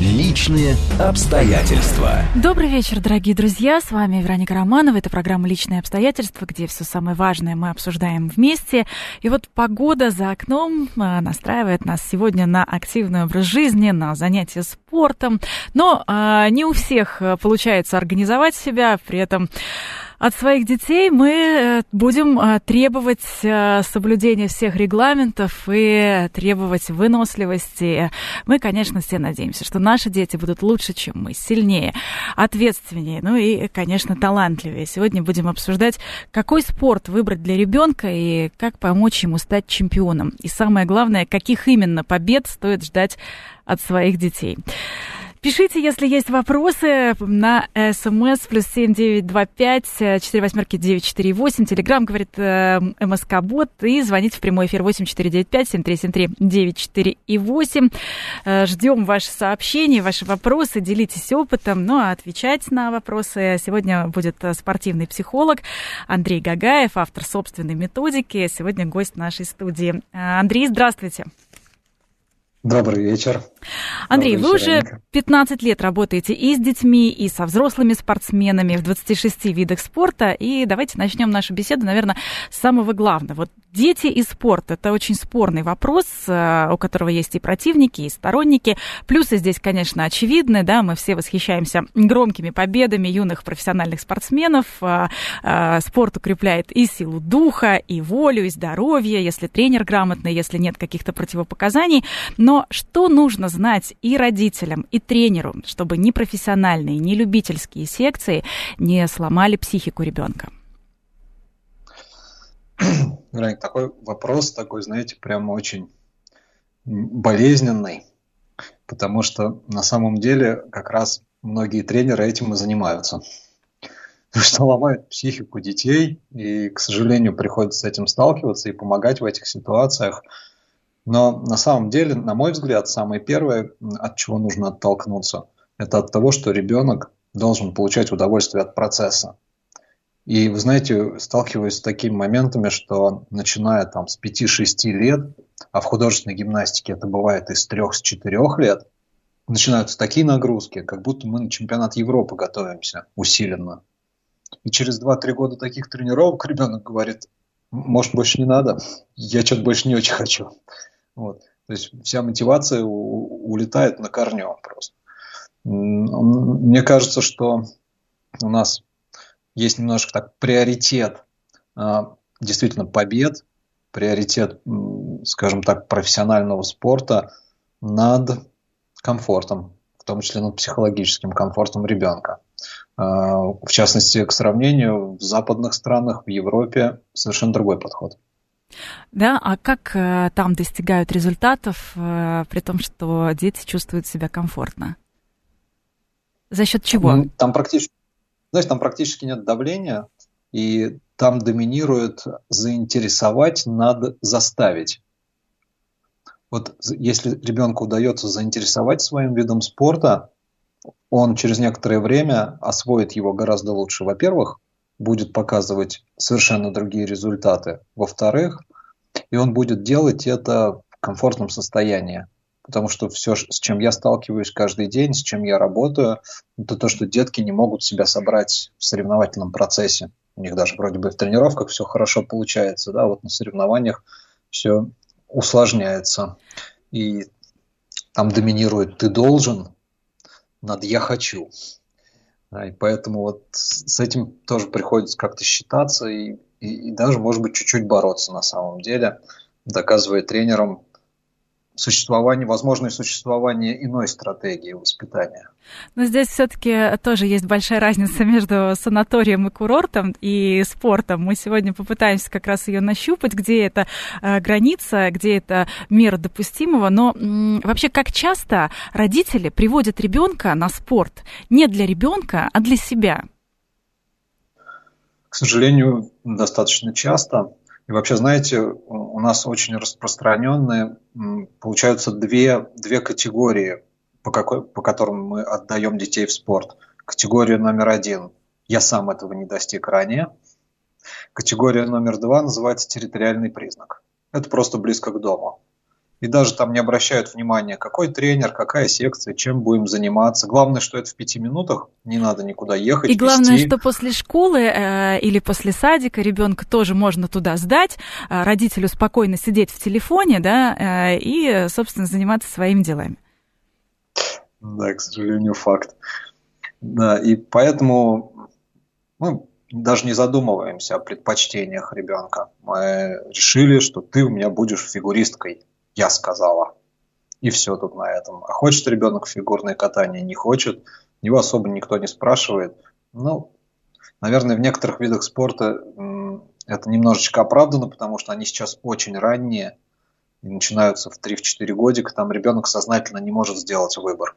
Личные обстоятельства. Добрый вечер, дорогие друзья. С вами Вероника Романова. Это программа «Личные обстоятельства», где все самое важное мы обсуждаем вместе. И вот погода за окном настраивает нас сегодня на активный образ жизни, на занятия спортом. Но не у всех получается организовать себя, при этом... От своих детей мы будем требовать соблюдения всех регламентов и требовать выносливости. Мы, конечно, все надеемся, что наши дети будут лучше, чем мы, сильнее, ответственнее, ну и, конечно, талантливее. Сегодня будем обсуждать, какой спорт выбрать для ребенка и как помочь ему стать чемпионом. И самое главное, каких именно побед стоит ждать от своих детей. Пишите, если есть вопросы, на СМС +7 925 48 948. Телеграм говорит МСК-бот. И звоните в прямой эфир 8495 7373 948. Ждем ваши сообщения, ваши вопросы. Делитесь опытом. Ну, а отвечать на вопросы сегодня будет спортивный психолог Андрей Гагаев, автор собственной методики. Сегодня гость нашей студии. Андрей, здравствуйте. Добрый вечер. Андрей, добрый вечер, вы уже 15 лет работаете и с детьми, и со взрослыми спортсменами в 26 видах спорта. И давайте начнем нашу беседу, наверное, с самого главного. Вот дети и спорт – это очень спорный вопрос, у которого есть и противники, и сторонники. Плюсы здесь, конечно, очевидны. Да? Мы все восхищаемся громкими победами юных профессиональных спортсменов. Спорт укрепляет и силу духа, и волю, и здоровье, если тренер грамотный, если нет каких-то противопоказаний. Но что нужно знать и родителям, и тренеру, чтобы ни профессиональные, ни любительские секции не сломали психику ребенка? Такой вопрос, такой, знаете, прям очень болезненный, потому что на самом деле как раз многие тренеры этим и занимаются, что ломают психику детей, и, к сожалению, приходится с этим сталкиваться и помогать в этих ситуациях. Но на самом деле, на мой взгляд, самое первое, от чего нужно оттолкнуться, это от того, что ребенок должен получать удовольствие от процесса. И, вы знаете, сталкиваюсь с такими моментами, что начиная там, с 5-6 лет, а в художественной гимнастике это бывает и с 3-4 лет, начинаются такие нагрузки, как будто мы на чемпионат Европы готовимся усиленно. И через 2-3 года таких тренировок ребенок говорит: может, больше не надо, я что-то больше не очень хочу. Вот. То есть вся мотивация улетает на корню просто. Мне кажется, что у нас есть немножко так приоритет действительно побед, приоритет, скажем так, профессионального спорта над комфортом, в том числе над психологическим комфортом ребенка. В частности, к сравнению, в западных странах, в Европе совершенно другой подход. Да, а как там достигают результатов, при том, что дети чувствуют себя комфортно? За счет чего? Там практически нет давления, и там доминирует заинтересовать над заставить. Вот если ребенку удается заинтересовать своим видом спорта, он через некоторое время освоит его гораздо лучше. Во-первых, будет показывать совершенно другие результаты. Во-вторых, и он будет делать это в комфортном состоянии. Потому что все, с чем я сталкиваюсь каждый день, с чем я работаю, это то, что детки не могут себя собрать в соревновательном процессе. У них даже вроде бы в тренировках все хорошо получается, да, вот на соревнованиях все усложняется. И там доминирует «ты должен» над «я хочу». И поэтому вот с этим тоже приходится как-то считаться и даже, может быть, чуть-чуть бороться на самом деле, доказывая тренерам возможное существование иной стратегии воспитания. Но здесь все-таки тоже есть большая разница между санаторием и курортом и спортом. Мы сегодня попытаемся как раз ее нащупать, где это граница, где это мера допустимого. Но вообще, как часто родители приводят ребенка на спорт не для ребенка, а для себя? К сожалению, достаточно часто. И вообще, знаете, у нас очень распространенные, получаются две категории, по которым мы отдаем детей в спорт. Категория номер 1 – я сам этого не достиг ранее. Категория номер 2 называется территориальный признак. Это просто близко к дому. И даже там не обращают внимания, какой тренер, какая секция, чем будем заниматься. Главное, что это в 5 минутах, не надо никуда ехать. И главное, что после школы или после садика ребенка тоже можно туда сдать, родителю спокойно сидеть в телефоне, да, и, собственно, заниматься своими делами. Да, к сожалению, факт. Да, и поэтому мы даже не задумываемся о предпочтениях ребенка. Мы решили, что ты у меня будешь фигуристкой. Я сказала. И все тут на этом. А хочет ребенок фигурное катание? Не хочет. Его особо никто не спрашивает. Ну, наверное, в некоторых видах спорта это немножечко оправдано, потому что они сейчас очень ранние. И начинаются в 3-4 годика. Там ребенок сознательно не может сделать выбор.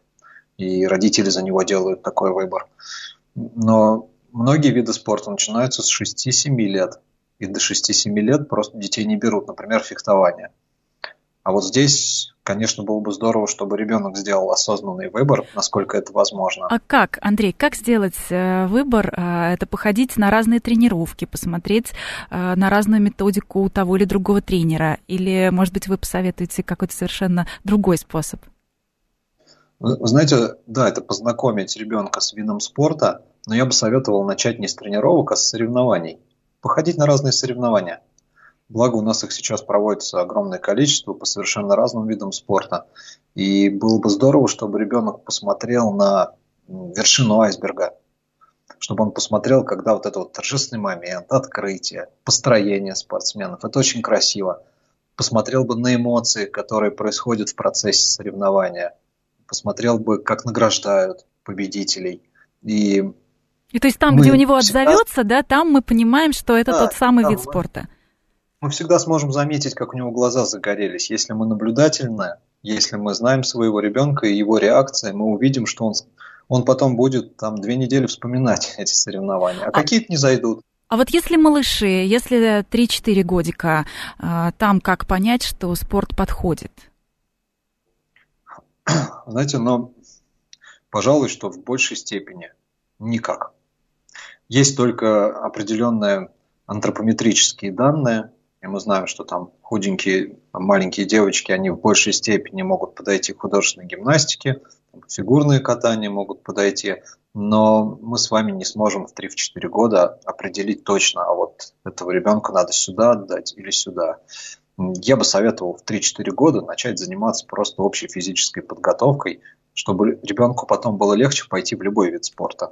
И родители за него делают такой выбор. Но многие виды спорта начинаются с 6-7 лет. И до 6-7 лет просто детей не берут. Например, фехтование. А вот здесь, конечно, было бы здорово, чтобы ребенок сделал осознанный выбор, насколько это возможно. А как, Андрей, как сделать выбор? Это походить на разные тренировки, посмотреть на разную методику того или другого тренера? Или, может быть, вы посоветуете какой-то совершенно другой способ? Вы знаете, да, это познакомить ребенка с видом спорта, но я бы советовал начать не с тренировок, а с соревнований. Походить на разные соревнования. Благо, у нас их сейчас проводится огромное количество по совершенно разным видам спорта. И было бы здорово, чтобы ребенок посмотрел на вершину айсберга. Чтобы он посмотрел, когда вот этот вот торжественный момент, открытие, построение спортсменов. Это очень красиво. Посмотрел бы на эмоции, которые происходят в процессе соревнования. Посмотрел бы, как награждают победителей. И то есть там, где у него отзовется, да, там мы понимаем, что это тот самый вид спорта. Мы всегда сможем заметить, как у него глаза загорелись. Если мы наблюдательны, если мы знаем своего ребенка и его реакции, мы увидим, что он потом будет там 2 недели вспоминать эти соревнования. А какие-то не зайдут. А вот если малыши, если 3-4 годика, там как понять, что спорт подходит? Знаете, но, пожалуй, что в большей степени никак. Есть только определенные антропометрические данные. И мы знаем, что там худенькие, маленькие девочки, они в большей степени могут подойти к художественной гимнастике, фигурные катания могут подойти, но мы с вами не сможем в 3-4 года определить точно, а вот этого ребенка надо сюда отдать или сюда. Я бы советовал в 3-4 года начать заниматься просто общей физической подготовкой, чтобы ребенку потом было легче пойти в любой вид спорта.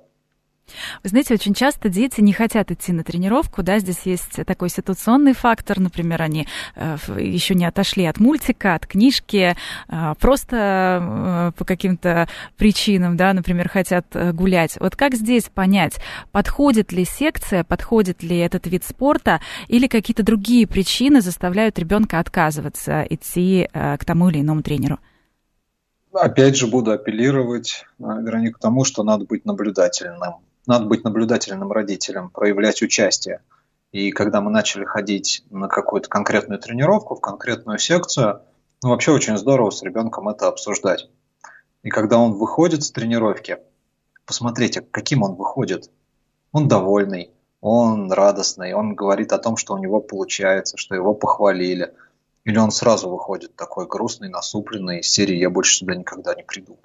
Вы знаете, очень часто дети не хотят идти на тренировку, да, здесь есть такой ситуационный фактор, например, они еще не отошли от мультика, от книжки, просто по каким-то причинам, да, например, хотят гулять. Вот как здесь понять, подходит ли секция, подходит ли этот вид спорта, или какие-то другие причины заставляют ребенка отказываться идти к тому или иному тренеру? Опять же, буду апеллировать, Вероника, к тому, что надо быть наблюдательным. Надо быть наблюдательным родителем, проявлять участие. И когда мы начали ходить на какую-то конкретную тренировку, в конкретную секцию, ну, вообще очень здорово с ребенком это обсуждать. И когда он выходит с тренировки, посмотрите, каким он выходит. Он довольный, он радостный, он говорит о том, что у него получается, что его похвалили. Или он сразу выходит такой грустный, насупленный, из серии «Я больше сюда никогда не приду».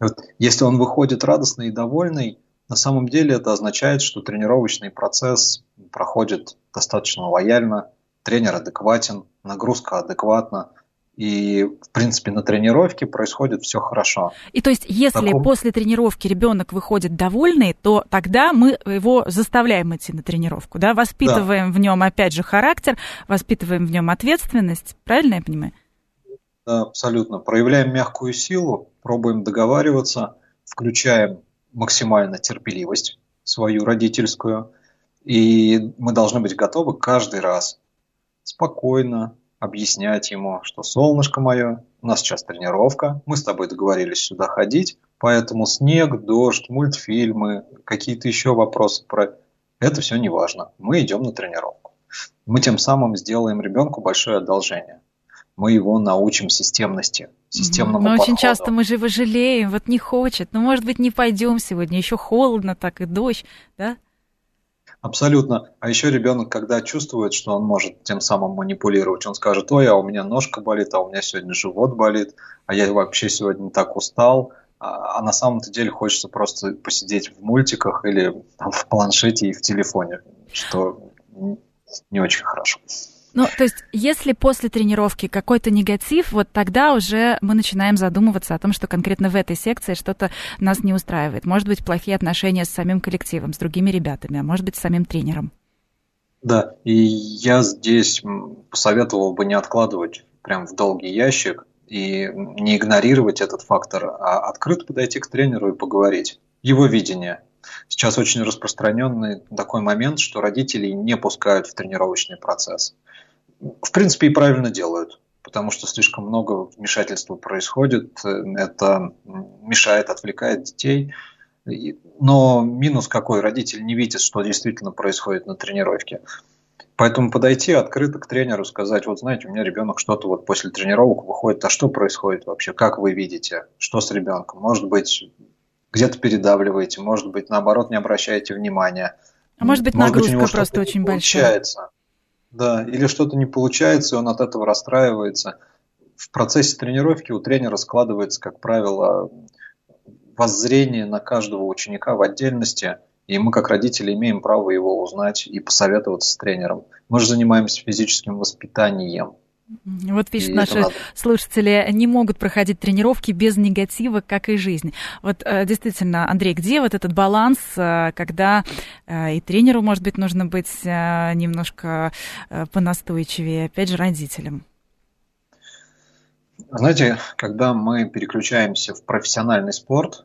Вот, если он выходит радостный и довольный, на самом деле это означает, что тренировочный процесс проходит достаточно лояльно, тренер адекватен, нагрузка адекватна. И, в принципе, на тренировке происходит все хорошо. И то есть, если после тренировки ребенок выходит довольный, то тогда мы его заставляем идти на тренировку, да? Воспитываем в нем, опять же, характер, воспитываем в нем ответственность. Правильно я понимаю? Да, абсолютно. Проявляем мягкую силу, пробуем договариваться, включаем максимально терпеливость свою родительскую. И мы должны быть готовы каждый раз спокойно объяснять ему, что солнышко мое, у нас сейчас тренировка, мы с тобой договорились сюда ходить, поэтому снег, дождь, мультфильмы, какие-то еще вопросы про это все не важно. Мы идем на тренировку. Мы тем самым сделаем ребенку большое одолжение. Мы его научим системности, системному подходу. Но очень часто мы же его жалеем, вот не хочет. Ну, может быть, не пойдем сегодня, еще холодно, так и дождь, да? Абсолютно. А еще ребенок, когда чувствует, что он может тем самым манипулировать, он скажет: ой, а у меня ножка болит, а у меня сегодня живот болит, а я вообще сегодня так устал. А на самом-то деле хочется просто посидеть в мультиках или там, в планшете и в телефоне, что не очень хорошо. Ну, то есть, если после тренировки какой-то негатив, вот тогда уже мы начинаем задумываться о том, что конкретно в этой секции что-то нас не устраивает. Может быть, плохие отношения с самим коллективом, с другими ребятами, а может быть, с самим тренером. Да, и я здесь посоветовал бы не откладывать прям в долгий ящик и не игнорировать этот фактор, а открыто подойти к тренеру и поговорить. Его видение. Сейчас очень распространенный такой момент, что родители не пускают в тренировочный процесс. В принципе, и правильно делают, потому что слишком много вмешательства происходит, это мешает, отвлекает детей. Но минус какой? Родитель не видит, что действительно происходит на тренировке. Поэтому подойти открыто к тренеру, сказать: вот знаете, у меня ребенок что-то вот после тренировок выходит, а что происходит вообще, как вы видите, что с ребенком? Может быть, где-то передавливаете, может быть, наоборот, не обращаете внимания. А может быть, нагрузка просто очень большая. Да, или что-то не получается, и он от этого расстраивается. В процессе тренировки у тренера складывается, как правило, воззрение на каждого ученика в отдельности, и мы, как родители, имеем право его узнать и посоветоваться с тренером. Мы же занимаемся физическим воспитанием. Вот пишут наши слушатели, не могут проходить тренировки без негатива, как и жизнь. Вот действительно, Андрей, где вот этот баланс, когда и тренеру, может быть, нужно быть немножко понастойчивее, опять же, родителям? Знаете, когда мы переключаемся в профессиональный спорт,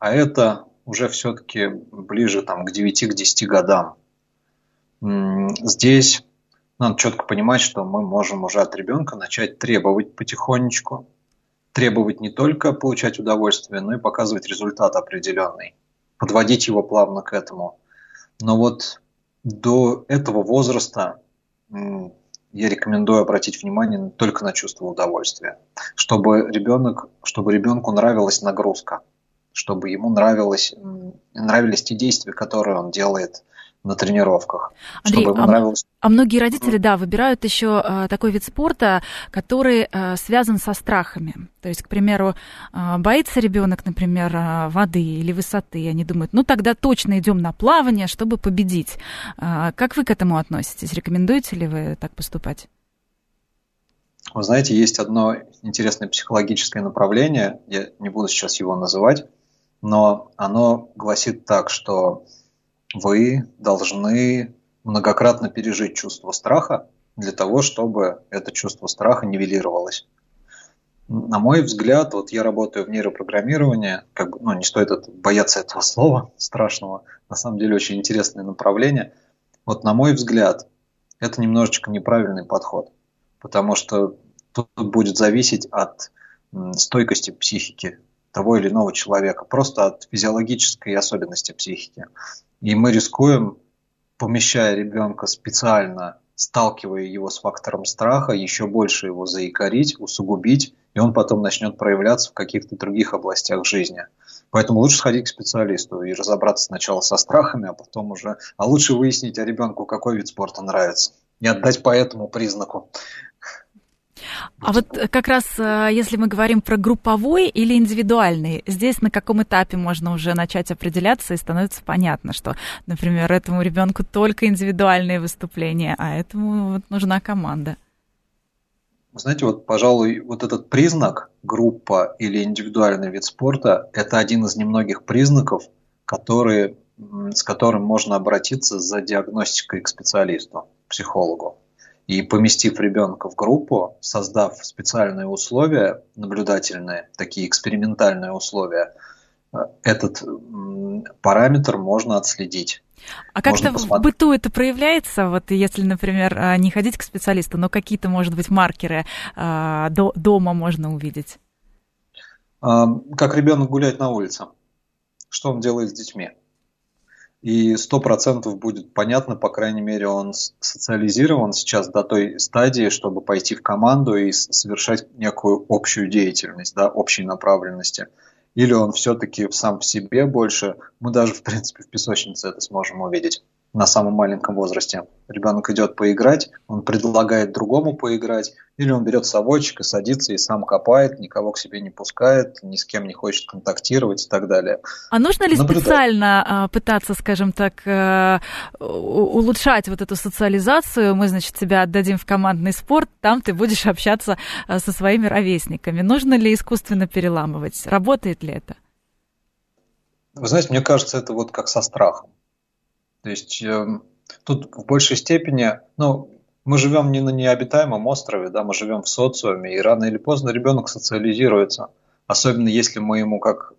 а это уже все-таки ближе там, к 9-10 годам, здесь... Надо четко понимать, что мы можем уже от ребенка начать требовать потихонечку. Требовать не только получать удовольствие, но и показывать результат определенный. Подводить его плавно к этому. Но вот до этого возраста я рекомендую обратить внимание только на чувство удовольствия. Чтобы ребенку нравилась нагрузка. Чтобы ему нравились те действия, которые он делает на тренировках. Андрей, чтобы ему нравилось. А многие родители, да, выбирают еще такой вид спорта, который связан со страхами. То есть, к примеру, боится ребенок, например, воды или высоты. Они думают, ну тогда точно идем на плавание, чтобы победить. Как вы к этому относитесь? Рекомендуете ли вы так поступать? Вы знаете, есть одно интересное психологическое направление, я не буду сейчас его называть, но оно гласит так, что вы должны многократно пережить чувство страха для того, чтобы это чувство страха нивелировалось. На мой взгляд, вот я работаю в нейропрограммировании, как бы, не стоит бояться этого слова страшного, на самом деле очень интересное направление. Вот на мой взгляд, это немножечко неправильный подход, потому что тут будет зависеть от стойкости психики того или иного человека, просто от физиологической особенности психики. И мы рискуем, помещая ребенка специально, сталкивая его с фактором страха, еще больше его заикарить, усугубить, и он потом начнет проявляться в каких-то других областях жизни. Поэтому лучше сходить к специалисту и разобраться сначала со страхами, а потом уже... А лучше выяснить о ребенку, какой вид спорта нравится, и отдать по этому признаку. А вот как раз, если мы говорим про групповой или индивидуальный, здесь на каком этапе можно уже начать определяться и становится понятно, что, например, этому ребенку только индивидуальные выступления, а этому вот нужна команда. Знаете, вот, пожалуй, вот этот признак, группа или индивидуальный вид спорта, это один из немногих признаков, с которым можно обратиться за диагностикой к специалисту, психологу. И поместив ребенка в группу, создав специальные условия, наблюдательные, такие экспериментальные условия, этот параметр можно отследить. А как-то в быту это проявляется? Вот если, например, не ходить к специалисту, но какие-то, может быть, маркеры дома можно увидеть? Как ребенок гуляет на улице? Что он делает с детьми? и 100% будет понятно, по крайней мере, он социализирован сейчас до той стадии, чтобы пойти в команду и совершать некую общую деятельность, да, общей направленности. Или он все-таки сам в себе больше, мы даже, в принципе, в песочнице это сможем увидеть на самом маленьком возрасте. Ребенок идет поиграть, он предлагает другому поиграть, или он берет совочек и садится и сам копает, никого к себе не пускает, ни с кем не хочет контактировать и так далее. А нужно ли специально пытаться, скажем так, улучшать вот эту социализацию? Мы, значит, тебя отдадим в командный спорт, там ты будешь общаться со своими ровесниками. Нужно ли искусственно переламывать? Работает ли это? Вы знаете, мне кажется, это вот как со страхом. То есть тут в большей степени, мы живем не на необитаемом острове, да, мы живем в социуме, и рано или поздно ребенок социализируется, особенно если мы ему, как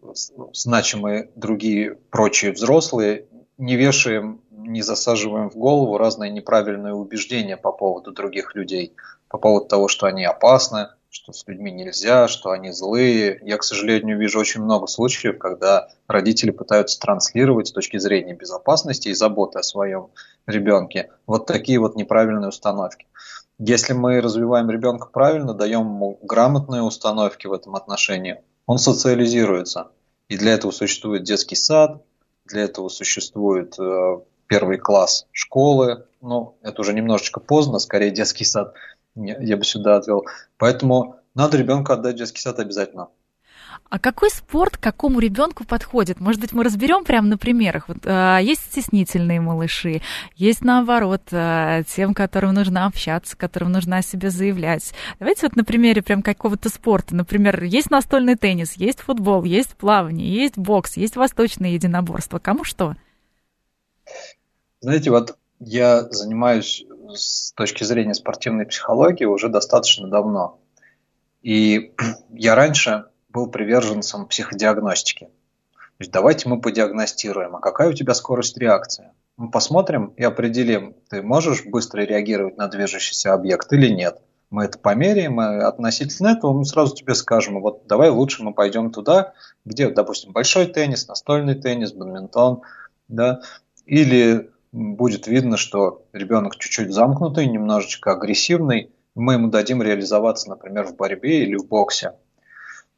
значимые другие прочие взрослые, не вешаем, не засаживаем в голову разные неправильные убеждения по поводу других людей, по поводу того, что они опасны, что с людьми нельзя, что они злые. Я, к сожалению, вижу очень много случаев, когда родители пытаются транслировать с точки зрения безопасности и заботы о своем ребенке вот такие вот неправильные установки. Если мы развиваем ребенка правильно, даем ему грамотные установки в этом отношении, он социализируется. И для этого существует детский сад, для этого существует первый класс школы. Это уже немножечко поздно, скорее детский сад я бы сюда отвел. Поэтому надо ребенку отдать в детский сад обязательно. А какой спорт к какому ребенку подходит? Может быть, мы разберем прямо на примерах. Вот, есть стеснительные малыши, есть наоборот тем, которым нужно общаться, которым нужно о себе заявлять. Давайте вот на примере прям какого-то спорта. Например, есть настольный теннис, есть футбол, есть плавание, есть бокс, есть восточное единоборство. Кому что? Знаете, вот я занимаюсь с точки зрения спортивной психологии уже достаточно давно. И я раньше был приверженцем психодиагностики. То есть давайте мы подиагностируем, а какая у тебя скорость реакции? Мы посмотрим и определим, ты можешь быстро реагировать на движущийся объект или нет. Мы это померяем, и относительно этого мы сразу тебе скажем, вот давай лучше мы пойдем туда, где, допустим, большой теннис, настольный теннис, бадминтон, да, или... Будет видно, что ребенок чуть-чуть замкнутый, немножечко агрессивный. Мы ему дадим реализоваться, например, в борьбе или в боксе.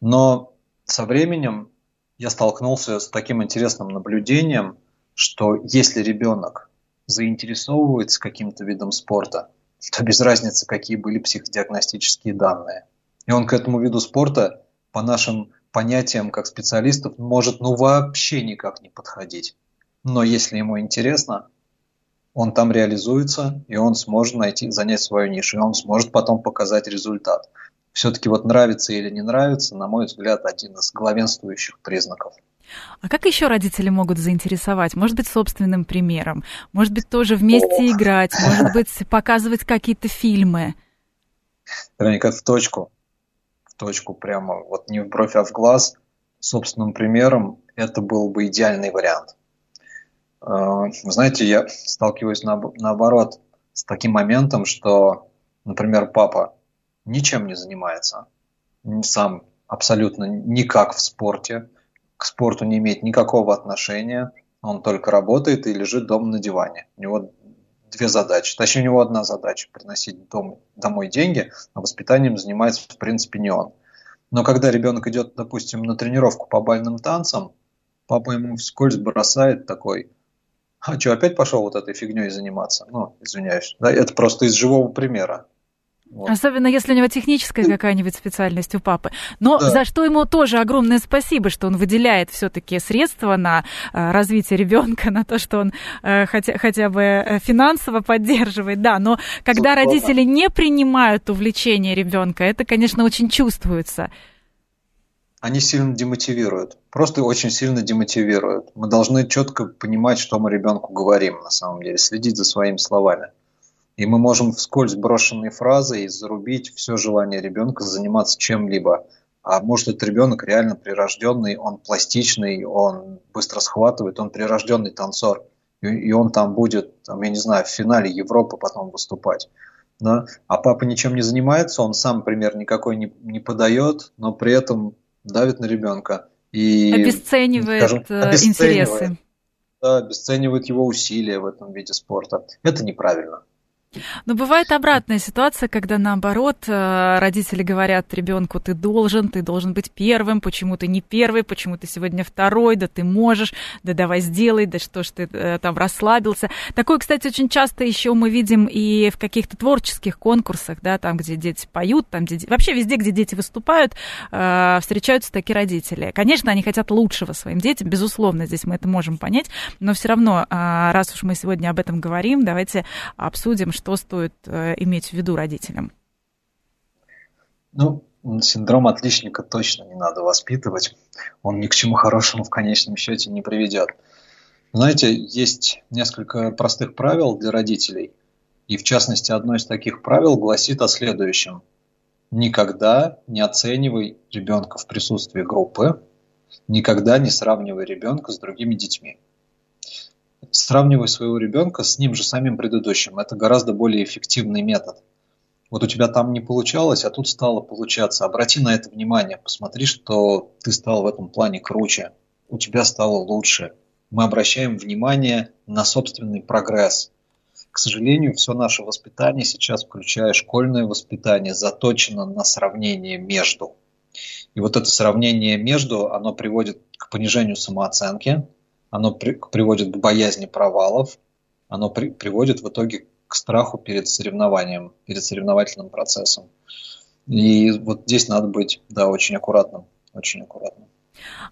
Но со временем я столкнулся с таким интересным наблюдением, что если ребенок заинтересовывается каким-то видом спорта, то без разницы, какие были психодиагностические данные. И он к этому виду спорта, по нашим понятиям как специалистов, может вообще никак не подходить. Но если ему интересно, он там реализуется, и он сможет занять свою нишу, и он сможет потом показать результат. Все-таки вот нравится или не нравится, на мой взгляд, один из главенствующих признаков. А как еще родители могут заинтересовать? Может быть, собственным примером? Может быть, тоже вместе играть? Может быть, показывать какие-то фильмы? Вероника, в точку. В точку прямо. Вот не в бровь, а в глаз. Собственным примером это был бы идеальный вариант. Знаете, я сталкиваюсь наоборот с таким моментом, что, например, папа ничем не занимается, сам абсолютно никак в спорте, к спорту не имеет никакого отношения, он только работает и лежит дома на диване. У него две задачи, точнее, у него одна задача – приносить домой деньги, а воспитанием занимается, в принципе, не он. Но когда ребенок идет, допустим, на тренировку по бальным танцам, папа ему вскользь бросает такой: а что, опять пошел вот этой фигней заниматься? Извиняюсь. Да, это просто из живого примера. Вот. Особенно если у него техническая какая-нибудь специальность у папы. Но да. За что ему тоже огромное спасибо, что он выделяет все-таки средства на развитие ребенка, на то, что он хотя бы финансово поддерживает. Да, но когда родители не принимают увлечение ребенка, это, конечно, очень чувствуется. Они сильно демотивируют, просто очень сильно демотивируют. Мы должны четко понимать, что мы ребенку говорим на самом деле, следить за своими словами. И мы можем вскользь брошенной фразой зарубить все желание ребенка заниматься чем-либо. А может, этот ребенок реально прирожденный, он пластичный, он быстро схватывает, он прирожденный танцор. И он там будет, я не знаю, в финале Европы потом выступать. Да? А папа ничем не занимается, он сам пример никакой не подает, но при этом давит на ребенка и обесценивает интересы. обесценивают его усилия в этом виде спорта. Это неправильно. Но бывает обратная ситуация, когда наоборот родители говорят ребенку: ты должен быть первым, почему ты не первый, почему ты сегодня второй, да ты можешь, да давай сделай, да что ж ты там расслабился. Такое, кстати, очень часто еще мы видим и в каких-то творческих конкурсах, да, там, где дети поют, там, где вообще везде, где дети выступают, встречаются такие родители. Конечно, они хотят лучшего своим детям, безусловно, здесь мы это можем понять, но все равно, раз уж мы сегодня об этом говорим, давайте обсудим, что стоит иметь в виду родителям? Ну, синдром отличника точно не надо воспитывать. Он ни к чему хорошему в конечном счете не приведет. Знаете, есть несколько простых правил для родителей. И в частности, одно из таких правил гласит о следующем. Никогда не оценивай ребенка в присутствии группы. Никогда не сравнивай ребенка с другими детьми. Сравнивай своего ребенка с ним же самим предыдущим. Это гораздо более эффективный метод. Вот у тебя там не получалось, а тут стало получаться. Обрати на это внимание, посмотри, что ты стал в этом плане круче, у тебя стало лучше. Мы обращаем внимание на собственный прогресс. К сожалению, все наше воспитание сейчас, включая школьное воспитание, заточено на сравнение между. И вот это сравнение между, оно приводит к понижению самооценки, оно приводит к боязни провалов, оно приводит в итоге к страху перед соревнованием, перед соревновательным процессом. И вот здесь надо быть, да, очень аккуратным, очень аккуратным.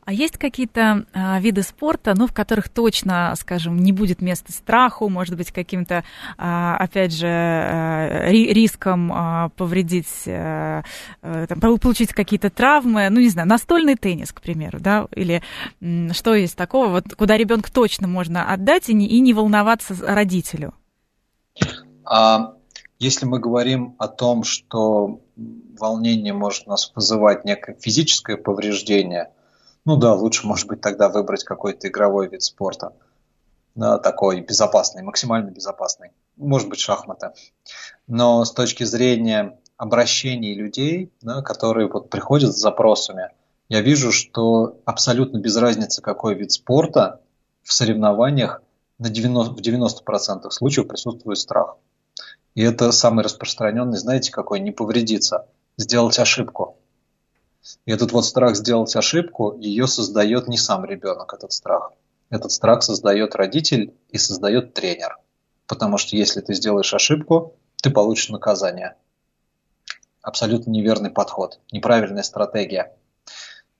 А есть какие-то виды спорта, ну, в которых точно, скажем, не будет места страху, может быть, каким-то, опять же, риском повредить, там, получить какие-то травмы, ну, не знаю, настольный теннис, к примеру, да, или что есть такого, вот, куда ребенка точно можно отдать и не волноваться родителю? Если мы говорим о том, что волнение может у нас вызывать некое физическое повреждение, ну да, лучше, может быть, тогда выбрать какой-то игровой вид спорта. Да, такой безопасный, максимально безопасный. Может быть, шахматы. Но с точки зрения обращений людей, да, которые вот приходят с запросами, я вижу, что абсолютно без разницы, какой вид спорта, в соревнованиях в 90% случаев присутствует страх. И это самый распространенный, знаете, какой? Не повредиться. Сделать ошибку. И этот вот страх сделать ошибку, ее создает не сам ребенок, этот страх. Этот страх создает родитель и создает тренер. Потому что если ты сделаешь ошибку, ты получишь наказание. Абсолютно неверный подход, неправильная стратегия.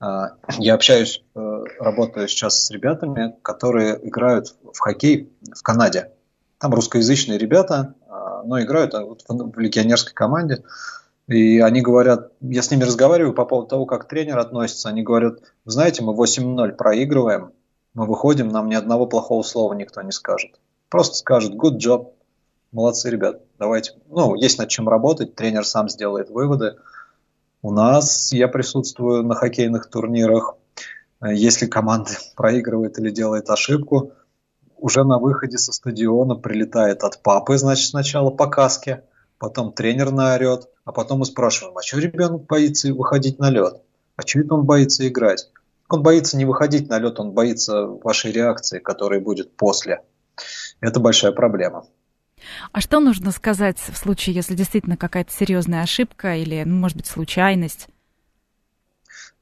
Я общаюсь, работаю сейчас с ребятами, которые играют в хоккей в Канаде. Там русскоязычные ребята, но играют в легионерской команде. И они говорят, я с ними разговариваю по поводу того, как тренер относится. Они говорят, вы знаете, мы 8-0 проигрываем, мы выходим, нам ни одного плохого слова никто не скажет. Просто скажет good job, молодцы, ребят, давайте. Ну, есть над чем работать, тренер сам сделает выводы. У нас, я присутствую на хоккейных турнирах, если команда проигрывает или делает ошибку, уже на выходе со стадиона прилетает от папы, значит, сначала по каске, потом тренер наорет, а потом мы спрашиваем, а чего ребенок боится выходить на лед? А чего это он боится играть? Он боится не выходить на лед, он боится вашей реакции, которая будет после. Это большая проблема. А что нужно сказать в случае, если действительно какая-то серьезная ошибка или, ну, может быть, случайность?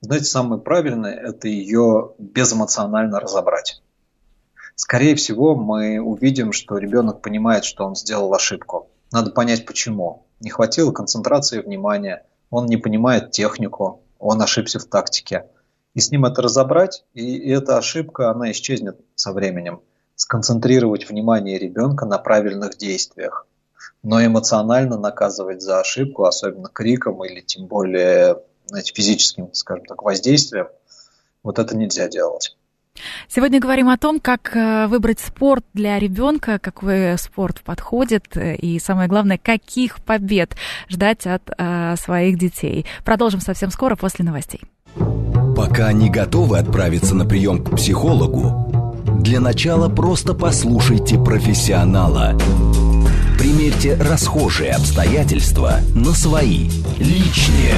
Знаете, самое правильное – это ее безэмоционально разобрать. Скорее всего, мы увидим, что ребенок понимает, что он сделал ошибку. Надо понять, почему. Не хватило концентрации внимания, он не понимает технику, он ошибся в тактике. И с ним это разобрать, и эта ошибка, она исчезнет со временем. Сконцентрировать внимание ребенка на правильных действиях. Но эмоционально наказывать за ошибку, особенно криком или тем более, знаете, физическим, скажем так, воздействием, вот это нельзя делать. Сегодня говорим о том, как выбрать спорт для ребенка, какой спорт подходит и, самое главное, каких побед ждать от своих детей. Продолжим совсем скоро после новостей. Пока не готовы отправиться на прием к психологу, для начала просто послушайте профессионала. Примерьте расхожие обстоятельства на свои, личные.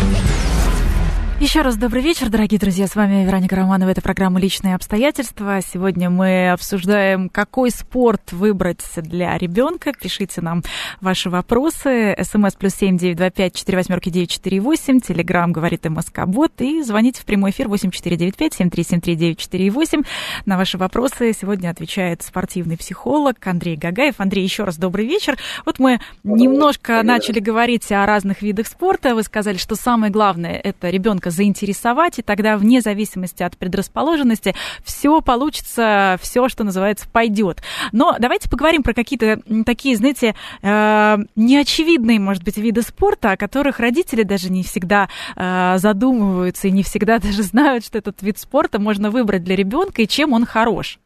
Еще раз добрый вечер, дорогие друзья. С вами Вероника Романова. Это программа «Личные обстоятельства». Сегодня мы обсуждаем, какой спорт выбрать для ребенка. Пишите нам ваши вопросы. СМС +7 925 489 48. Телеграм говорит МСК-бот. И звоните в прямой эфир 8495 7373948. На ваши вопросы сегодня отвечает спортивный психолог Андрей Гагаев. Андрей, еще раз добрый вечер. Вот мы немножко начали говорить о разных видах спорта. Вы сказали, что самое главное – это ребенка заинтересовать, и тогда вне зависимости от предрасположенности все получится, все, что называется, пойдет. Но давайте поговорим про какие-то такие, знаете, неочевидные, может быть, виды спорта, о которых родители даже не всегда задумываются и не всегда даже знают, что этот вид спорта можно выбрать для ребенка и чем он хорош.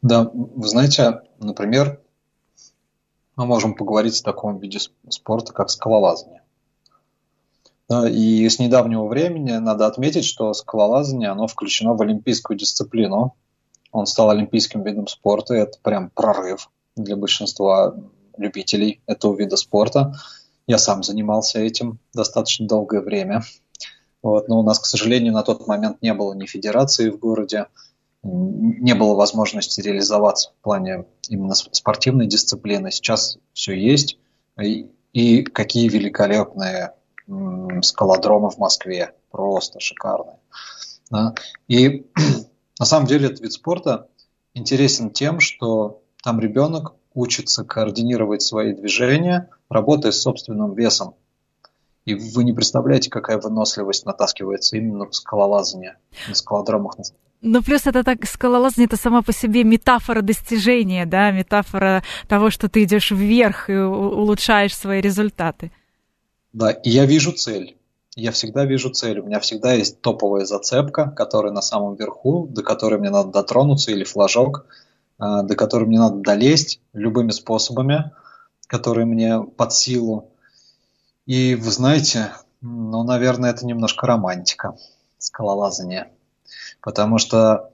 Да, вы знаете, например, мы можем поговорить о таком виде спорта, как скалолазание. И с недавнего времени надо отметить, что скалолазание, оно включено в олимпийскую дисциплину. Он стал олимпийским видом спорта, и это прям прорыв для большинства любителей этого вида спорта. Я сам занимался этим достаточно долгое время. Вот. Но у нас, к сожалению, на тот момент не было ни федерации в городе, не было возможности реализоваться в плане именно спортивной дисциплины. Сейчас все есть, и какие великолепные скалодромы в Москве. Просто шикарные. Да? И на самом деле этот вид спорта интересен тем, что там ребенок учится координировать свои движения, работая с собственным весом. И вы не представляете, какая выносливость натаскивается именно в скалолазании, на скалодромах. Ну, плюс это так, скалолазание – это сама по себе метафора достижения, да? Метафора того, что ты идешь вверх и улучшаешь свои результаты. Да, и я вижу цель. Я всегда вижу цель. У меня всегда есть топовая зацепка, которая на самом верху, до которой мне надо дотронуться, или флажок, до которой мне надо долезть любыми способами, которые мне под силу. И вы знаете, ну, наверное, это немножко романтика, скалолазание. Потому что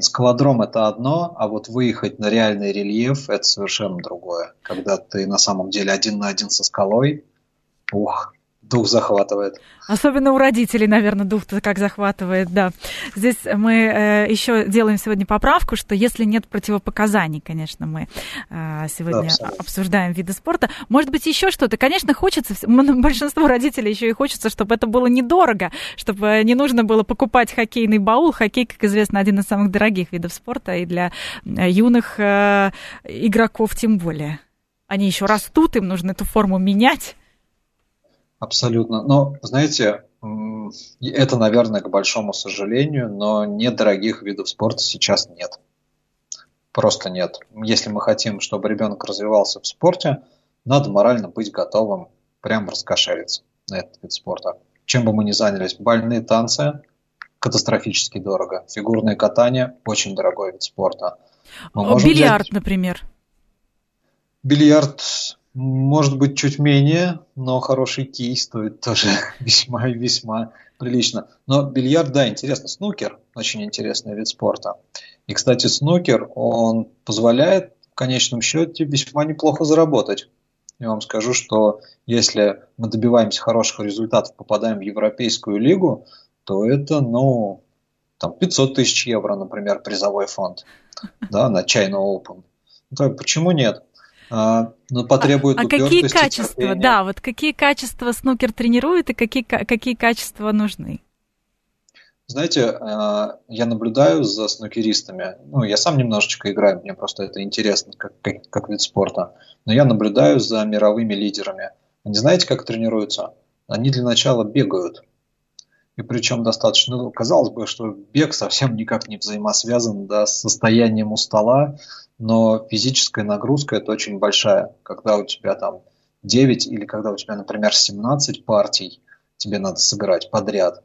скалодром – это одно, а вот выехать на реальный рельеф – это совершенно другое. Когда ты на самом деле один на один со скалой, ух, дух захватывает. Особенно у родителей, наверное, дух-то как захватывает, да. Здесь мы еще делаем сегодня поправку, что если нет противопоказаний, конечно, мы сегодня обсуждаем виды спорта. Может быть, еще что-то. Конечно, хочется, большинству родителей еще и хочется, чтобы это было недорого, чтобы не нужно было покупать хоккейный баул. Хоккей, как известно, один из самых дорогих видов спорта, и для юных игроков тем более. Они еще растут, им нужно эту форму менять. Абсолютно. Но, знаете, это, наверное, к большому сожалению, но недорогих видов спорта сейчас нет. Просто нет. Если мы хотим, чтобы ребенок развивался в спорте, надо морально быть готовым прям раскошелиться на этот вид спорта. Чем бы мы ни занялись, бальные танцы катастрофически дорого. Фигурное катание очень дорогой вид спорта. Бильярд, например. Бильярд... Может быть, чуть менее, но хороший кий стоит тоже весьма и весьма прилично. Но бильярд, да, интересно. Снукер – очень интересный вид спорта. И, кстати, снукер, он позволяет в конечном счете весьма неплохо заработать. Я вам скажу, что если мы добиваемся хороших результатов, попадаем в Европейскую лигу, то это, ну, там 500 тысяч евро, например, призовой фонд, да, на China Open. Так, почему нет? Но потребует упертости, какие качества, терпения. Да, вот какие качества снукер тренирует и какие качества нужны? Знаете, я наблюдаю за снукеристами. Ну, я сам немножечко играю, мне просто это интересно, как вид спорта. Но я наблюдаю за мировыми лидерами. Они знаете, как тренируются? Они для начала бегают. И причем достаточно, ну, казалось бы, что бег совсем никак не взаимосвязан, да, с состоянием у стола, но физическая нагрузка – это очень большая. Когда у тебя там 9 или когда у тебя, например, 17 партий тебе надо сыграть подряд,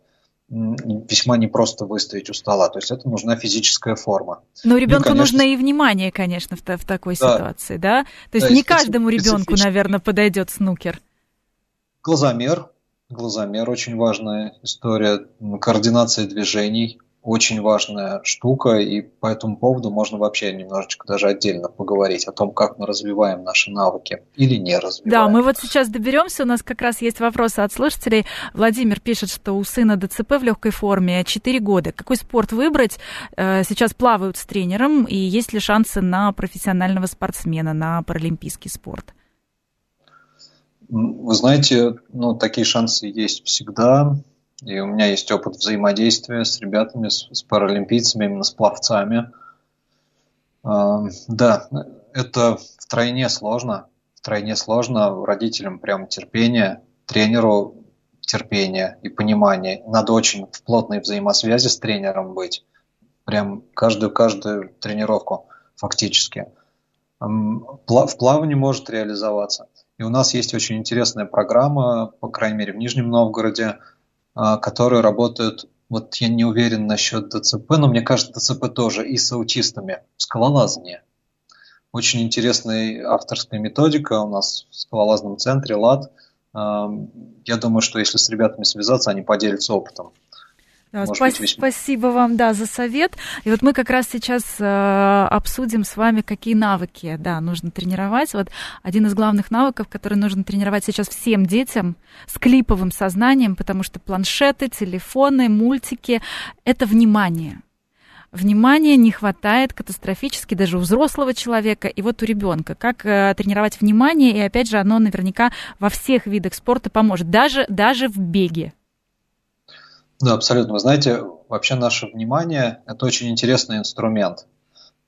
весьма непросто выстоять у стола. То есть это нужна физическая форма. Но ребенку, ну, конечно, нужно и внимание, конечно, в такой ситуации, да? То есть не каждому ребенку, наверное, подойдет снукер. Глазомер. Глазомер – очень важная история, координация движений. очень важная штука, и по этому поводу можно вообще немножечко даже отдельно поговорить о том, как мы развиваем наши навыки или не развиваем. Да, мы вот сейчас доберемся, у нас как раз есть вопросы от слушателей. Владимир пишет, что у сына ДЦП в легкой форме 4 года. Какой спорт выбрать? Сейчас плавают с тренером, и есть ли шансы на профессионального спортсмена, на паралимпийский спорт? Вы знаете, такие шансы есть всегда. И у меня есть опыт взаимодействия с ребятами, с паралимпийцами, именно с пловцами. Да, это втройне сложно. Втройне сложно родителям прям терпение, тренеру терпение и понимание. Надо очень в плотной взаимосвязи с тренером быть. Прям каждую тренировку фактически. В плавании может реализоваться. И у нас есть очень интересная программа, по крайней мере в Нижнем Новгороде, которые работают, вот я не уверен насчет ДЦП, но мне кажется, ДЦП тоже, и с аутистами, скалолазание. Очень интересная авторская методика у нас в скалолазном центре ЛАД. Я думаю, что если с ребятами связаться, они поделятся опытом. Да, спасибо вам, да, за совет. И вот мы как раз сейчас обсудим с вами, какие навыки, да, нужно тренировать. Вот один из главных навыков, который нужно тренировать сейчас всем детям с клиповым сознанием, потому что планшеты, телефоны, мультики – это внимание. Внимания не хватает катастрофически даже у взрослого человека и вот у ребенка. Как тренировать внимание, и опять же, оно наверняка во всех видах спорта поможет, даже в беге. Да, абсолютно. Вы знаете, вообще наше внимание – это очень интересный инструмент.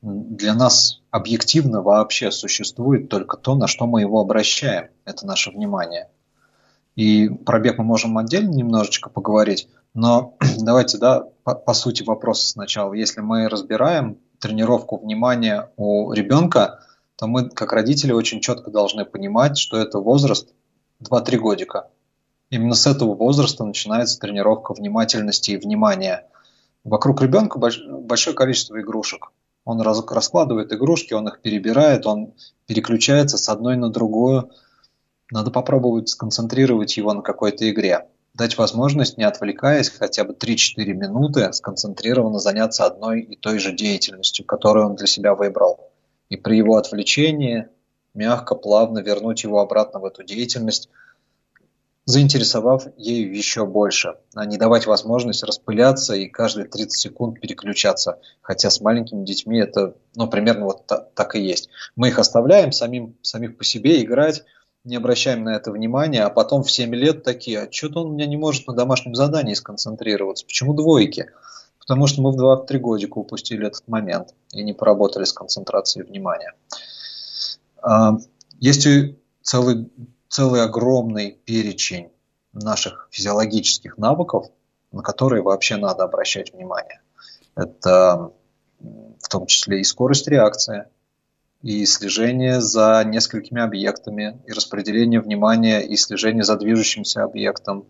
Для нас объективно вообще существует только то, на что мы его обращаем. Это наше внимание. И про бег мы можем отдельно немножечко поговорить, но давайте, да, по сути вопроса сначала. Если мы разбираем тренировку внимания у ребенка, то мы, как родители, очень четко должны понимать, что это возраст 2-3 годика. Именно с этого возраста начинается тренировка внимательности и внимания. Вокруг ребенка большое количество игрушек. Он раскладывает игрушки, он их перебирает, он переключается с одной на другую. Надо попробовать сконцентрировать его на какой-то игре. Дать возможность, не отвлекаясь, хотя бы 3-4 минуты сконцентрированно заняться одной и той же деятельностью, которую он для себя выбрал. И при его отвлечении мягко, плавно вернуть его обратно в эту деятельность, заинтересовав ею еще больше, а не давать возможность распыляться и каждые 30 секунд переключаться. Хотя с маленькими детьми это примерно вот так и есть. Мы их оставляем самих по себе играть, не обращаем на это внимания, а потом в 7 лет такие: а что-то он у меня не может на домашнем задании сконцентрироваться. Почему двойки? Потому что мы в 2-3 годика упустили этот момент и не поработали с концентрацией внимания. Есть целый огромный перечень наших физиологических навыков, на которые вообще надо обращать внимание. Это в том числе и скорость реакции, и слежение за несколькими объектами, и распределение внимания, и слежение за движущимся объектом,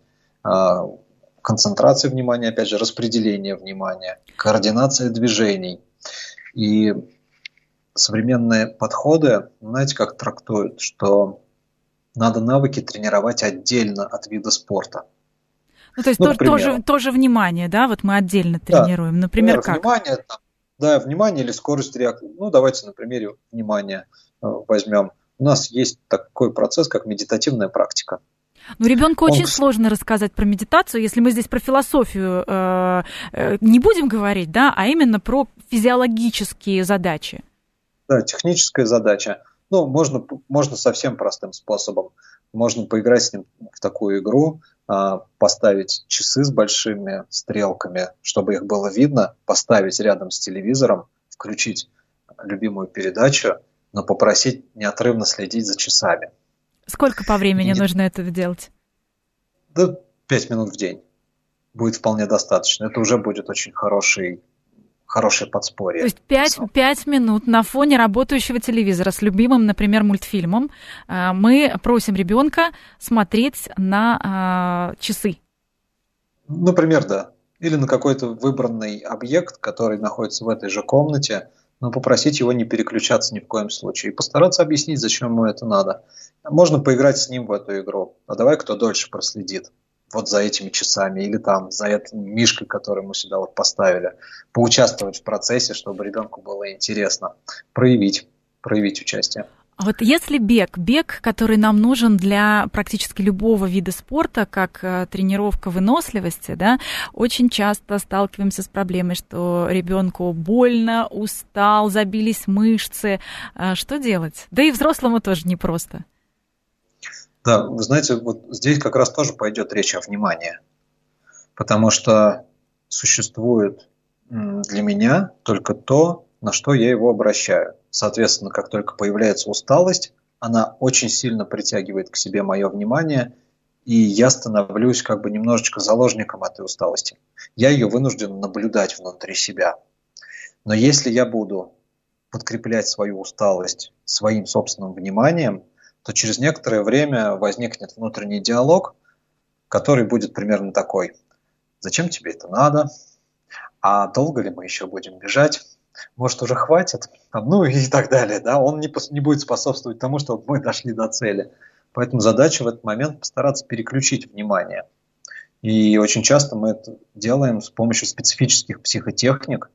концентрация внимания, опять же, распределение внимания, координация движений. И современные подходы, знаете, как трактуют, что надо навыки тренировать отдельно от вида спорта. То есть тоже внимание, да? Вот мы отдельно тренируем. Да. Например, как? Внимание, внимание или скорость реакции. Давайте на примере внимания возьмем. У нас есть такой процесс, как медитативная практика. Ребенку очень сложно рассказать про медитацию, если мы здесь про философию не будем говорить, да, а именно про физиологические задачи. Да, техническая задача. Можно совсем простым способом. Можно поиграть с ним в такую игру, поставить часы с большими стрелками, чтобы их было видно, поставить рядом с телевизором, включить любимую передачу, но попросить неотрывно следить за часами. Сколько по времени нужно это делать? 5 минут в день будет вполне достаточно. Это уже будет очень хорошее подспорье. То есть 5 минут на фоне работающего телевизора с любимым, например, мультфильмом, мы просим ребенка смотреть на часы. Например, да. Или на какой-то выбранный объект, который находится в этой же комнате, но попросить его не переключаться ни в коем случае. И постараться объяснить, зачем ему это надо. Можно поиграть с ним в эту игру. А давай кто дольше проследит. вот за этими часами или там за этим мишкой, который мы сюда вот поставили, поучаствовать в процессе, чтобы ребенку было интересно, проявить участие. Вот если бег, который нам нужен для практически любого вида спорта, как тренировка выносливости, да, очень часто сталкиваемся с проблемой, что ребенку больно, устал, забились мышцы. Что делать? Да и взрослому тоже непросто. Да, вы знаете, вот здесь как раз тоже пойдет речь о внимании, потому что существует для меня только то, на что я его обращаю. Соответственно, как только появляется усталость, она очень сильно притягивает к себе мое внимание, и я становлюсь как бы немножечко заложником этой усталости. Я ее вынужден наблюдать внутри себя. Но если я буду подкреплять свою усталость своим собственным вниманием, то через некоторое время возникнет внутренний диалог, который будет примерно такой. «Зачем тебе это надо? А долго ли мы еще будем бежать? Может, уже хватит?» Ну и так далее. Да? Он не будет способствовать тому, чтобы мы дошли до цели. Поэтому задача в этот момент постараться переключить внимание. И очень часто мы это делаем с помощью специфических психотехник,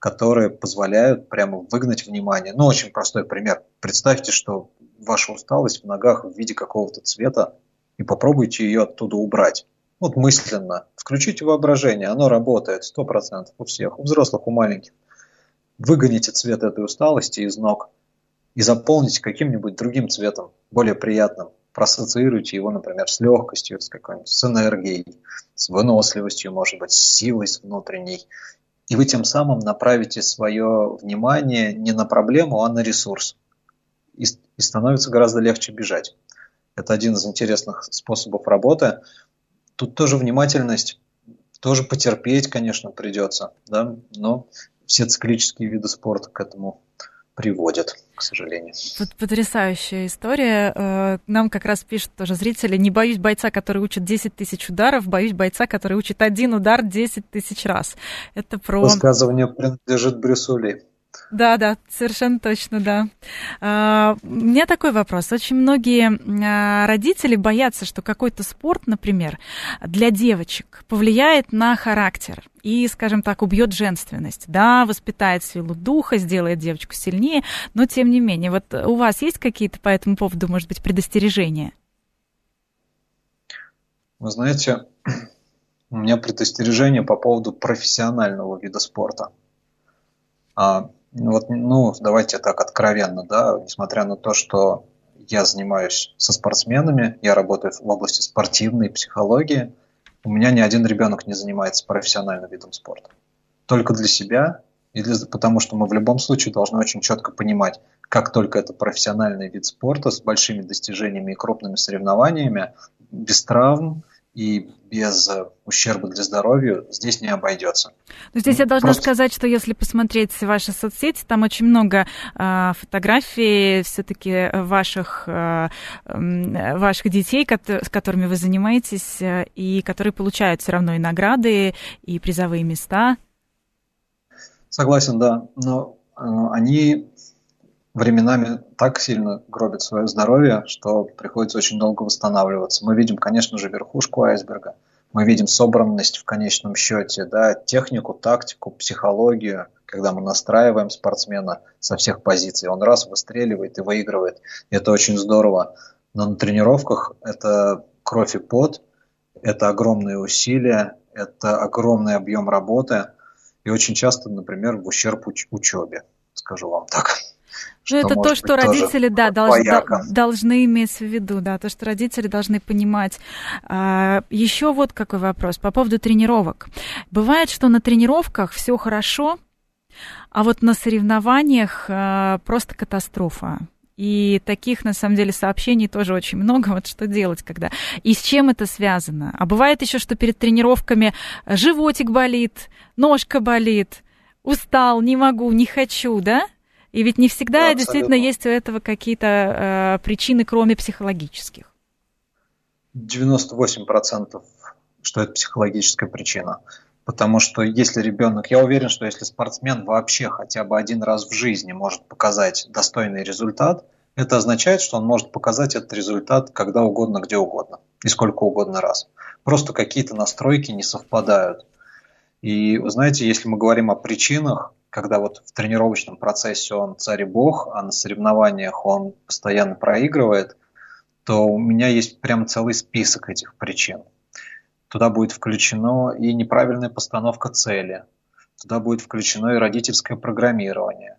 которые позволяют прямо выгнать внимание. Ну, очень простой пример. Представьте, что ваша усталость в ногах в виде какого-то цвета, и попробуйте ее оттуда убрать. Вот мысленно. Включите воображение, оно работает 100% у всех, у взрослых, у маленьких. Выгоните цвет этой усталости из ног и заполните каким-нибудь другим цветом, более приятным. Проассоциируйте его, например, с легкостью, с какой-нибудь, с энергией, с выносливостью, может быть, с силой, с внутренней. И вы тем самым направите свое внимание не на проблему, а на ресурс. И становится гораздо легче бежать. Это один из интересных способов работы. Тут тоже внимательность, тоже потерпеть, конечно, придется, да? Но все циклические виды спорта к этому приводят, к сожалению. Тут потрясающая история. Нам как раз пишут тоже зрители: не боюсь бойца, который учит 10 тысяч ударов, боюсь бойца, который учит один удар 10 тысяч раз. Это про... Высказывание принадлежит Брюсу Ли. Да, совершенно точно, да. У меня такой вопрос. Очень многие родители боятся, что какой-то спорт, например, для девочек повлияет на характер и, скажем так, убьет женственность, да, воспитает силу духа, сделает девочку сильнее, но тем не менее. Вот у вас есть какие-то по этому поводу, может быть, предостережения? Вы знаете, у меня предостережение по поводу профессионального вида спорта. Давайте так откровенно, да, несмотря на то, что я занимаюсь со спортсменами, я работаю в области спортивной психологии, у меня ни один ребенок не занимается профессиональным видом спорта. Только для себя, потому что мы в любом случае должны очень четко понимать, как только это профессиональный вид спорта с большими достижениями и крупными соревнованиями, без травм и без ущерба для здоровья здесь не обойдется. Но здесь я должна сказать, что если посмотреть ваши соцсети, там очень много фотографий все-таки ваших детей, с которыми вы занимаетесь, и которые получают все равно и награды, и призовые места. Согласен, да. Но они временами так сильно гробят свое здоровье, что приходится очень долго восстанавливаться. Мы видим, конечно же, верхушку айсберга. Мы видим собранность в конечном счете, да, технику, тактику, психологию, когда мы настраиваем спортсмена со всех позиций. Он раз выстреливает и выигрывает. Это очень здорово. Но на тренировках это кровь и пот, это огромные усилия, это огромный объем работы. И очень часто, например, в ущерб учебе, скажу вам так. Ну, это то, что родители, да, должны иметь в виду, да, то, что родители должны понимать. Еще вот какой вопрос по поводу тренировок. Бывает, что на тренировках все хорошо, а вот на соревнованиях просто катастрофа. И таких, на самом деле, сообщений тоже очень много. Вот что делать, когда... И с чем это связано? А бывает еще, что перед тренировками животик болит, ножка болит, устал, не могу, не хочу, да? И ведь не всегда, да, действительно есть у этого какие-то причины, кроме психологических. 98%, что это психологическая причина. Потому что если ребенок, я уверен, что если спортсмен вообще хотя бы один раз в жизни может показать достойный результат, Это означает, что он может показать этот результат когда угодно, где угодно и сколько угодно раз. Просто какие-то настройки не совпадают. И, вы знаете, если мы говорим о причинах, когда вот в тренировочном процессе он царь и бог, а на соревнованиях он постоянно проигрывает, то у меня есть прям целый список этих причин. Туда будет включено и неправильная постановка цели, туда будет включено и родительское программирование,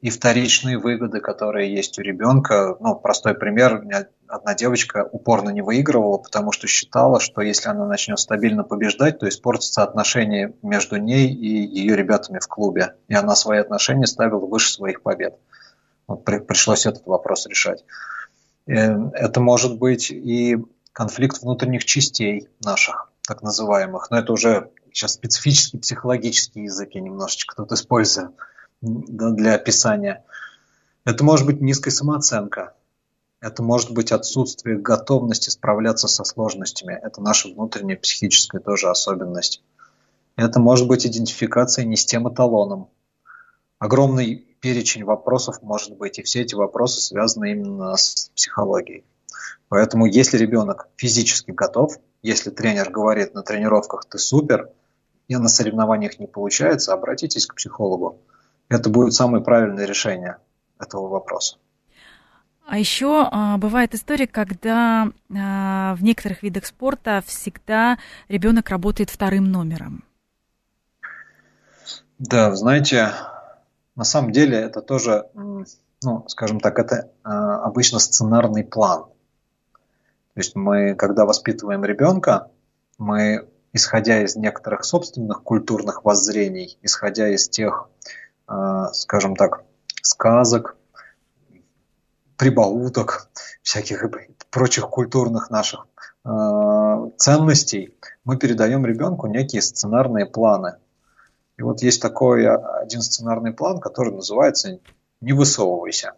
и вторичные выгоды, которые есть у ребенка. Ну, простой пример. У меня одна девочка упорно не выигрывала, потому что считала, что если она начнет стабильно побеждать, то испортятся отношения между ней и ее ребятами в клубе. И она свои отношения ставила выше своих побед. Вот пришлось этот вопрос решать. Это может быть и конфликт внутренних частей наших, так называемых. Но это уже сейчас специфический психологический язык я немножечко тут использую для описания. Это может быть низкая самооценка, это может быть отсутствие готовности справляться со сложностями, это наша внутренняя психическая тоже особенность. Это может быть идентификация не с тем эталоном. Огромный перечень вопросов может быть, и все эти вопросы связаны именно с психологией. Поэтому если ребенок физически готов, если тренер говорит на тренировках «ты супер», и на соревнованиях не получается, обратитесь к психологу. Это будет самое правильное решение этого вопроса. А еще бывает история, когда в некоторых видах спорта всегда ребенок работает вторым номером. Да, знаете, на самом деле это тоже, ну, скажем так, это обычно сценарный план. То есть мы, когда воспитываем ребенка, мы, исходя из некоторых собственных культурных воззрений, исходя из тех, скажем так, сказок, прибауток, всяких прочих культурных наших ценностей, мы передаем ребенку некие сценарные планы. И вот есть такой один сценарный план, который называется «Не высовывайся».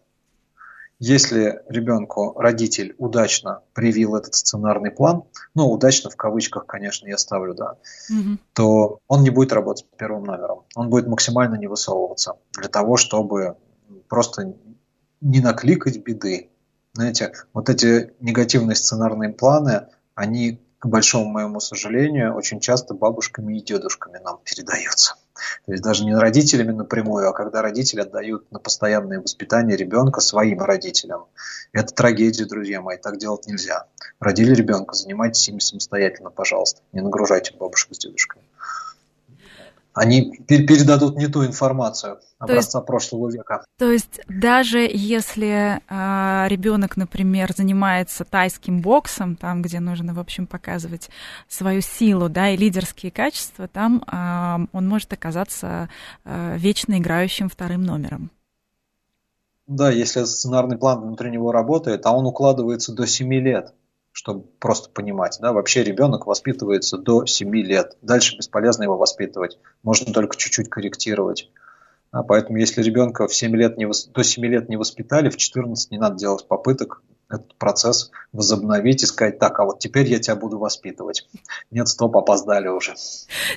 Если ребенку родитель удачно привил этот сценарный план, ну, удачно в кавычках, конечно, я ставлю, да, то он не будет работать первым номером. Он будет максимально не высовываться для того, чтобы просто не накликать беды. Знаете, вот эти негативные сценарные планы, они, к большому моему сожалению, очень часто бабушками и дедушками нам передаются. То есть даже не родителями напрямую, а когда родители отдают на постоянное воспитание ребенка своим родителям. Это трагедия, друзья мои, так делать нельзя. Родили ребенка, занимайтесь ими самостоятельно, пожалуйста. Не нагружайте бабушку с дедушкой. Они передадут не ту информацию образца прошлого века. То есть даже если ребенок, например, занимается тайским боксом, там, где нужно, в общем, показывать свою силу, да, и лидерские качества, там он может оказаться вечно играющим вторым номером. Да, если сценарный план внутри него работает, а он укладывается до 7 лет. Чтобы просто понимать, да, вообще ребенок воспитывается до 7 лет. Дальше бесполезно его воспитывать, можно только чуть-чуть корректировать. А поэтому, если ребенка в 7 лет до 7 лет не воспитали, в 14 не надо делать попыток этот процесс возобновить и сказать: так, а вот теперь я тебя буду воспитывать. Нет, стоп, опоздали уже.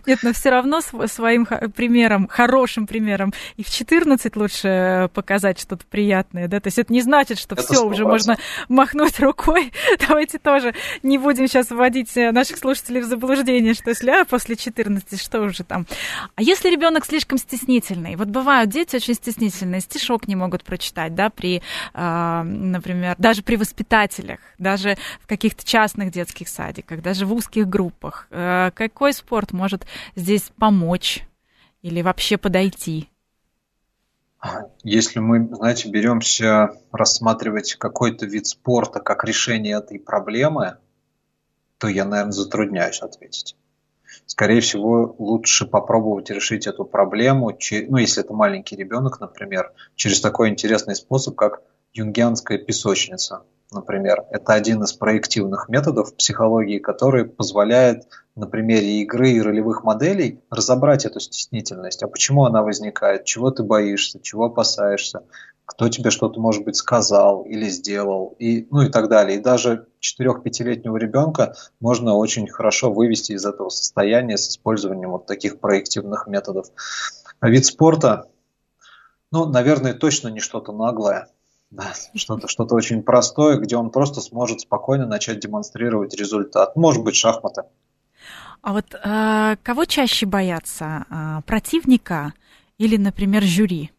Нет, но все равно своим примером, хорошим примером, и в 14 лучше показать что-то приятное, да? То есть это не значит, что все уже можно махнуть рукой. Давайте тоже не будем сейчас вводить наших слушателей в заблуждение, что если после 14, что уже там. А если ребенок слишком стеснительный? Вот бывают дети очень стеснительные, стишок не могут прочитать, да, при, например, даже при воспитателях, даже в каких-то частных детских садиках, даже в узких группах. Какой спорт может здесь помочь или вообще подойти? Если мы, знаете, беремся рассматривать какой-то вид спорта как решение этой проблемы, то я, наверное, затрудняюсь ответить. Скорее всего, лучше попробовать решить эту проблему, ну, если это маленький ребенок, например, через такой интересный способ, как юнгианская песочница, например, это один из проективных методов в психологии, который позволяет на примере игры и ролевых моделей разобрать эту стеснительность. А почему она возникает? Чего ты боишься? Чего опасаешься? Кто тебе что-то, может быть, сказал или сделал? И, ну и так далее. И даже 4-5-летнего ребенка можно очень хорошо вывести из этого состояния с использованием вот таких проективных методов. А вид спорта, ну, наверное, точно не что-то наглое. Да, что-то очень простое, где он просто сможет спокойно начать демонстрировать результат. Может быть, шахматы. А вот кого чаще боятся? Противника или, например, жюри?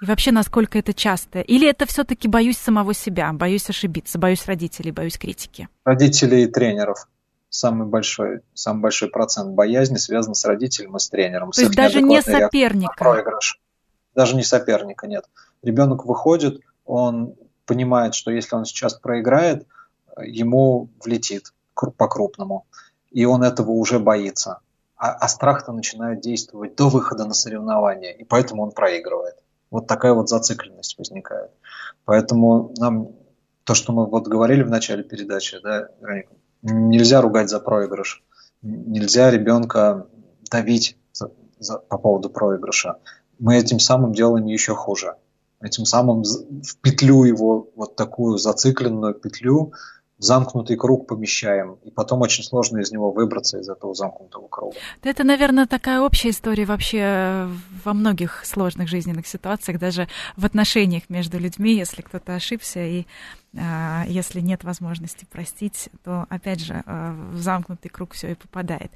И вообще, насколько это часто? Или это все-таки боюсь самого себя, боюсь ошибиться, боюсь родителей, боюсь критики? Родителей и тренеров. Самый большой процент боязни связан с родителем и с тренером. То есть даже не соперника? Проигрыш. Даже не соперника, нет. Ребенок выходит, он понимает, что если он сейчас проиграет, ему влетит по-крупному, и он этого уже боится. А страх-то начинает действовать до выхода на соревнования, и поэтому он проигрывает. Вот такая вот зацикленность возникает. Поэтому нам то, что мы вот говорили в начале передачи, да, Вероника, нельзя ругать за проигрыш, нельзя ребенка давить по поводу проигрыша. Мы этим самым делаем еще хуже. Этим самым в петлю его, вот такую зацикленную петлю, в замкнутый круг помещаем. И потом очень сложно из него выбраться, из этого замкнутого круга. Это, наверное, такая общая история вообще во многих сложных жизненных ситуациях, даже в отношениях между людьми, если кто-то ошибся, и если нет возможности простить, то, опять же, в замкнутый круг все и попадает.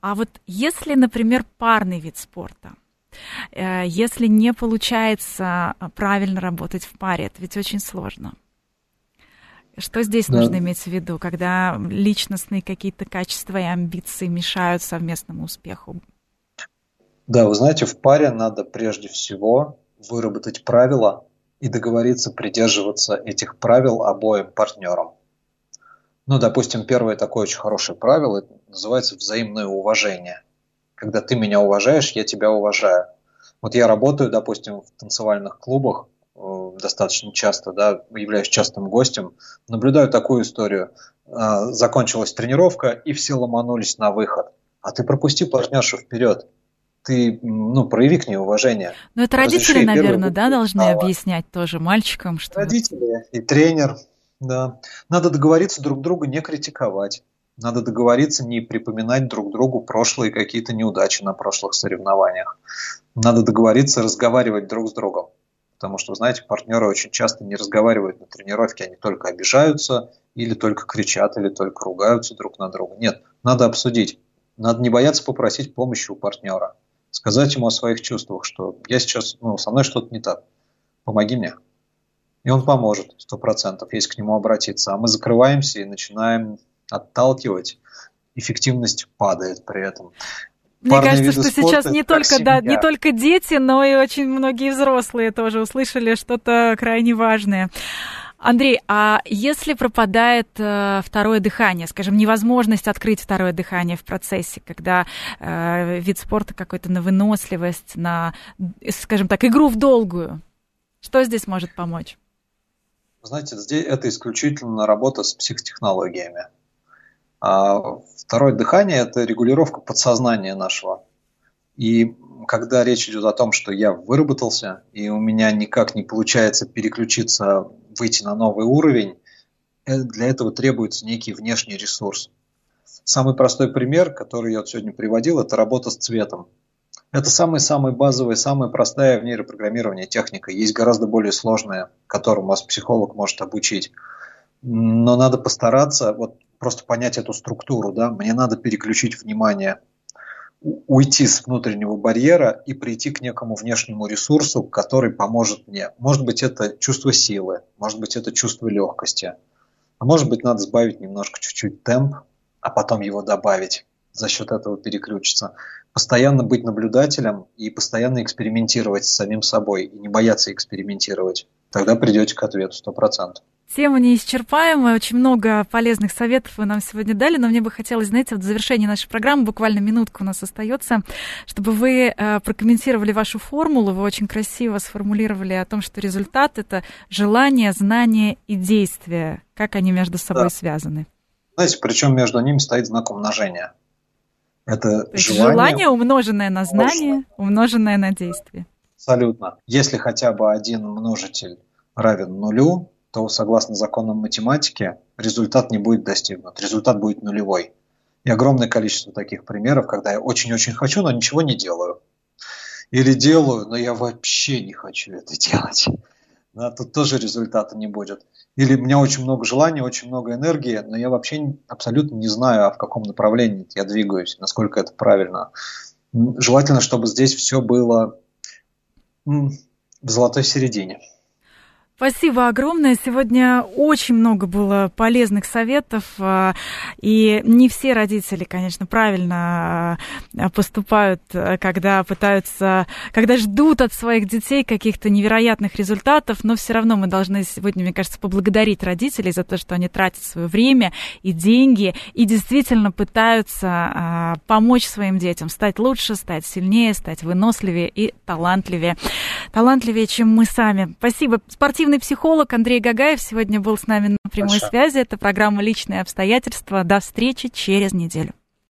А вот если, например, парный вид спорта, если не получается правильно работать в паре, это ведь очень сложно. Что здесь нужно иметь в виду, когда личностные какие-то качества и амбиции мешают совместному успеху? Да, вы знаете, в паре надо прежде всего выработать правила и договориться придерживаться этих правил обоим партнерам. Ну, допустим, первое такое очень хорошее правило, это называется взаимное уважение. Когда ты меня уважаешь, я тебя уважаю. Вот я работаю, допустим, в танцевальных клубах достаточно часто, да, являюсь частым гостем, наблюдаю такую историю. Закончилась тренировка, и все ломанулись на выход. А ты пропусти партнершу вперед. Ты, прояви к ней уважение. Но это родители, наверное, да, должны объяснять тоже мальчикам, что... Родители и тренер, да. Надо договориться друг друга не критиковать. Надо договориться не припоминать друг другу прошлые какие-то неудачи на прошлых соревнованиях. Надо договориться разговаривать друг с другом. Потому что, знаете, партнеры очень часто не разговаривают на тренировке, они только обижаются, или только кричат, или только ругаются друг на друга. Нет, надо обсудить. Надо не бояться попросить помощи у партнера. Сказать ему о своих чувствах, что я сейчас, со мной что-то не так. Помоги мне. И он поможет 100%, если к нему обратиться. А мы закрываемся и начинаем отталкивать, эффективность падает при этом. Мне кажется, что сейчас не только дети, но и очень многие взрослые тоже услышали что-то крайне важное. Андрей, а если пропадает второе дыхание, скажем, невозможность открыть второе дыхание в процессе, когда вид спорта какой-то на выносливость, на, скажем так, игру в долгую, что здесь может помочь? Знаете, здесь это исключительно работа с психотехнологиями. А второе дыхание – это регулировка подсознания нашего. И когда речь идет о том, что я выработался, и у меня никак не получается переключиться, выйти на новый уровень, для этого требуется некий внешний ресурс. Самый простой пример, который я сегодня приводил, это работа с цветом. Это самая-самая базовая, самая простая в нейропрограммировании техника. Есть гораздо более сложная, которым вас психолог может обучить. Но надо постараться просто понять эту структуру. Да? Мне надо переключить внимание, уйти с внутреннего барьера и прийти к некому внешнему ресурсу, который поможет мне. Может быть, это чувство силы, может быть, это чувство легкости. А может быть, надо сбавить немножко, чуть-чуть темп, а потом его добавить. За счет этого переключиться. Постоянно быть наблюдателем и постоянно экспериментировать с самим собой. И не бояться экспериментировать. Тогда придете к ответу 100%. Тема неисчерпаемая, очень много полезных советов вы нам сегодня дали, но мне бы хотелось, знаете, в завершении нашей программы, буквально минутка у нас остается, чтобы вы прокомментировали вашу формулу, вы очень красиво сформулировали о том, что результат – это желание, знание и действие, как они между собой связаны. Знаете, причем между ними стоит знак умножения. Это желание, умноженное на знание, умноженное на действие. Абсолютно. Если хотя бы один множитель равен нулю, то, согласно законам математики, результат не будет достигнут. Результат будет нулевой. И огромное количество таких примеров, когда я очень-очень хочу, но ничего не делаю. Или делаю, но я вообще не хочу это делать. да, тут тоже результата не будет. Или у меня очень много желаний, очень много энергии, но я вообще абсолютно не знаю, в каком направлении я двигаюсь, насколько это правильно. Желательно, чтобы здесь все было в золотой середине. Спасибо огромное. Сегодня очень много было полезных советов. И не все родители, конечно, правильно поступают, когда пытаются, когда ждут от своих детей каких-то невероятных результатов. Но все равно мы должны сегодня, мне кажется, поблагодарить родителей за то, что они тратят свое время и деньги и действительно пытаются помочь своим детям стать лучше, стать сильнее, стать выносливее и талантливее. Талантливее, чем мы сами. Спасибо. Спортивный психолог Андрей Гагаев сегодня был с нами на прямой связи. Это программа «Личные обстоятельства». До встречи через неделю.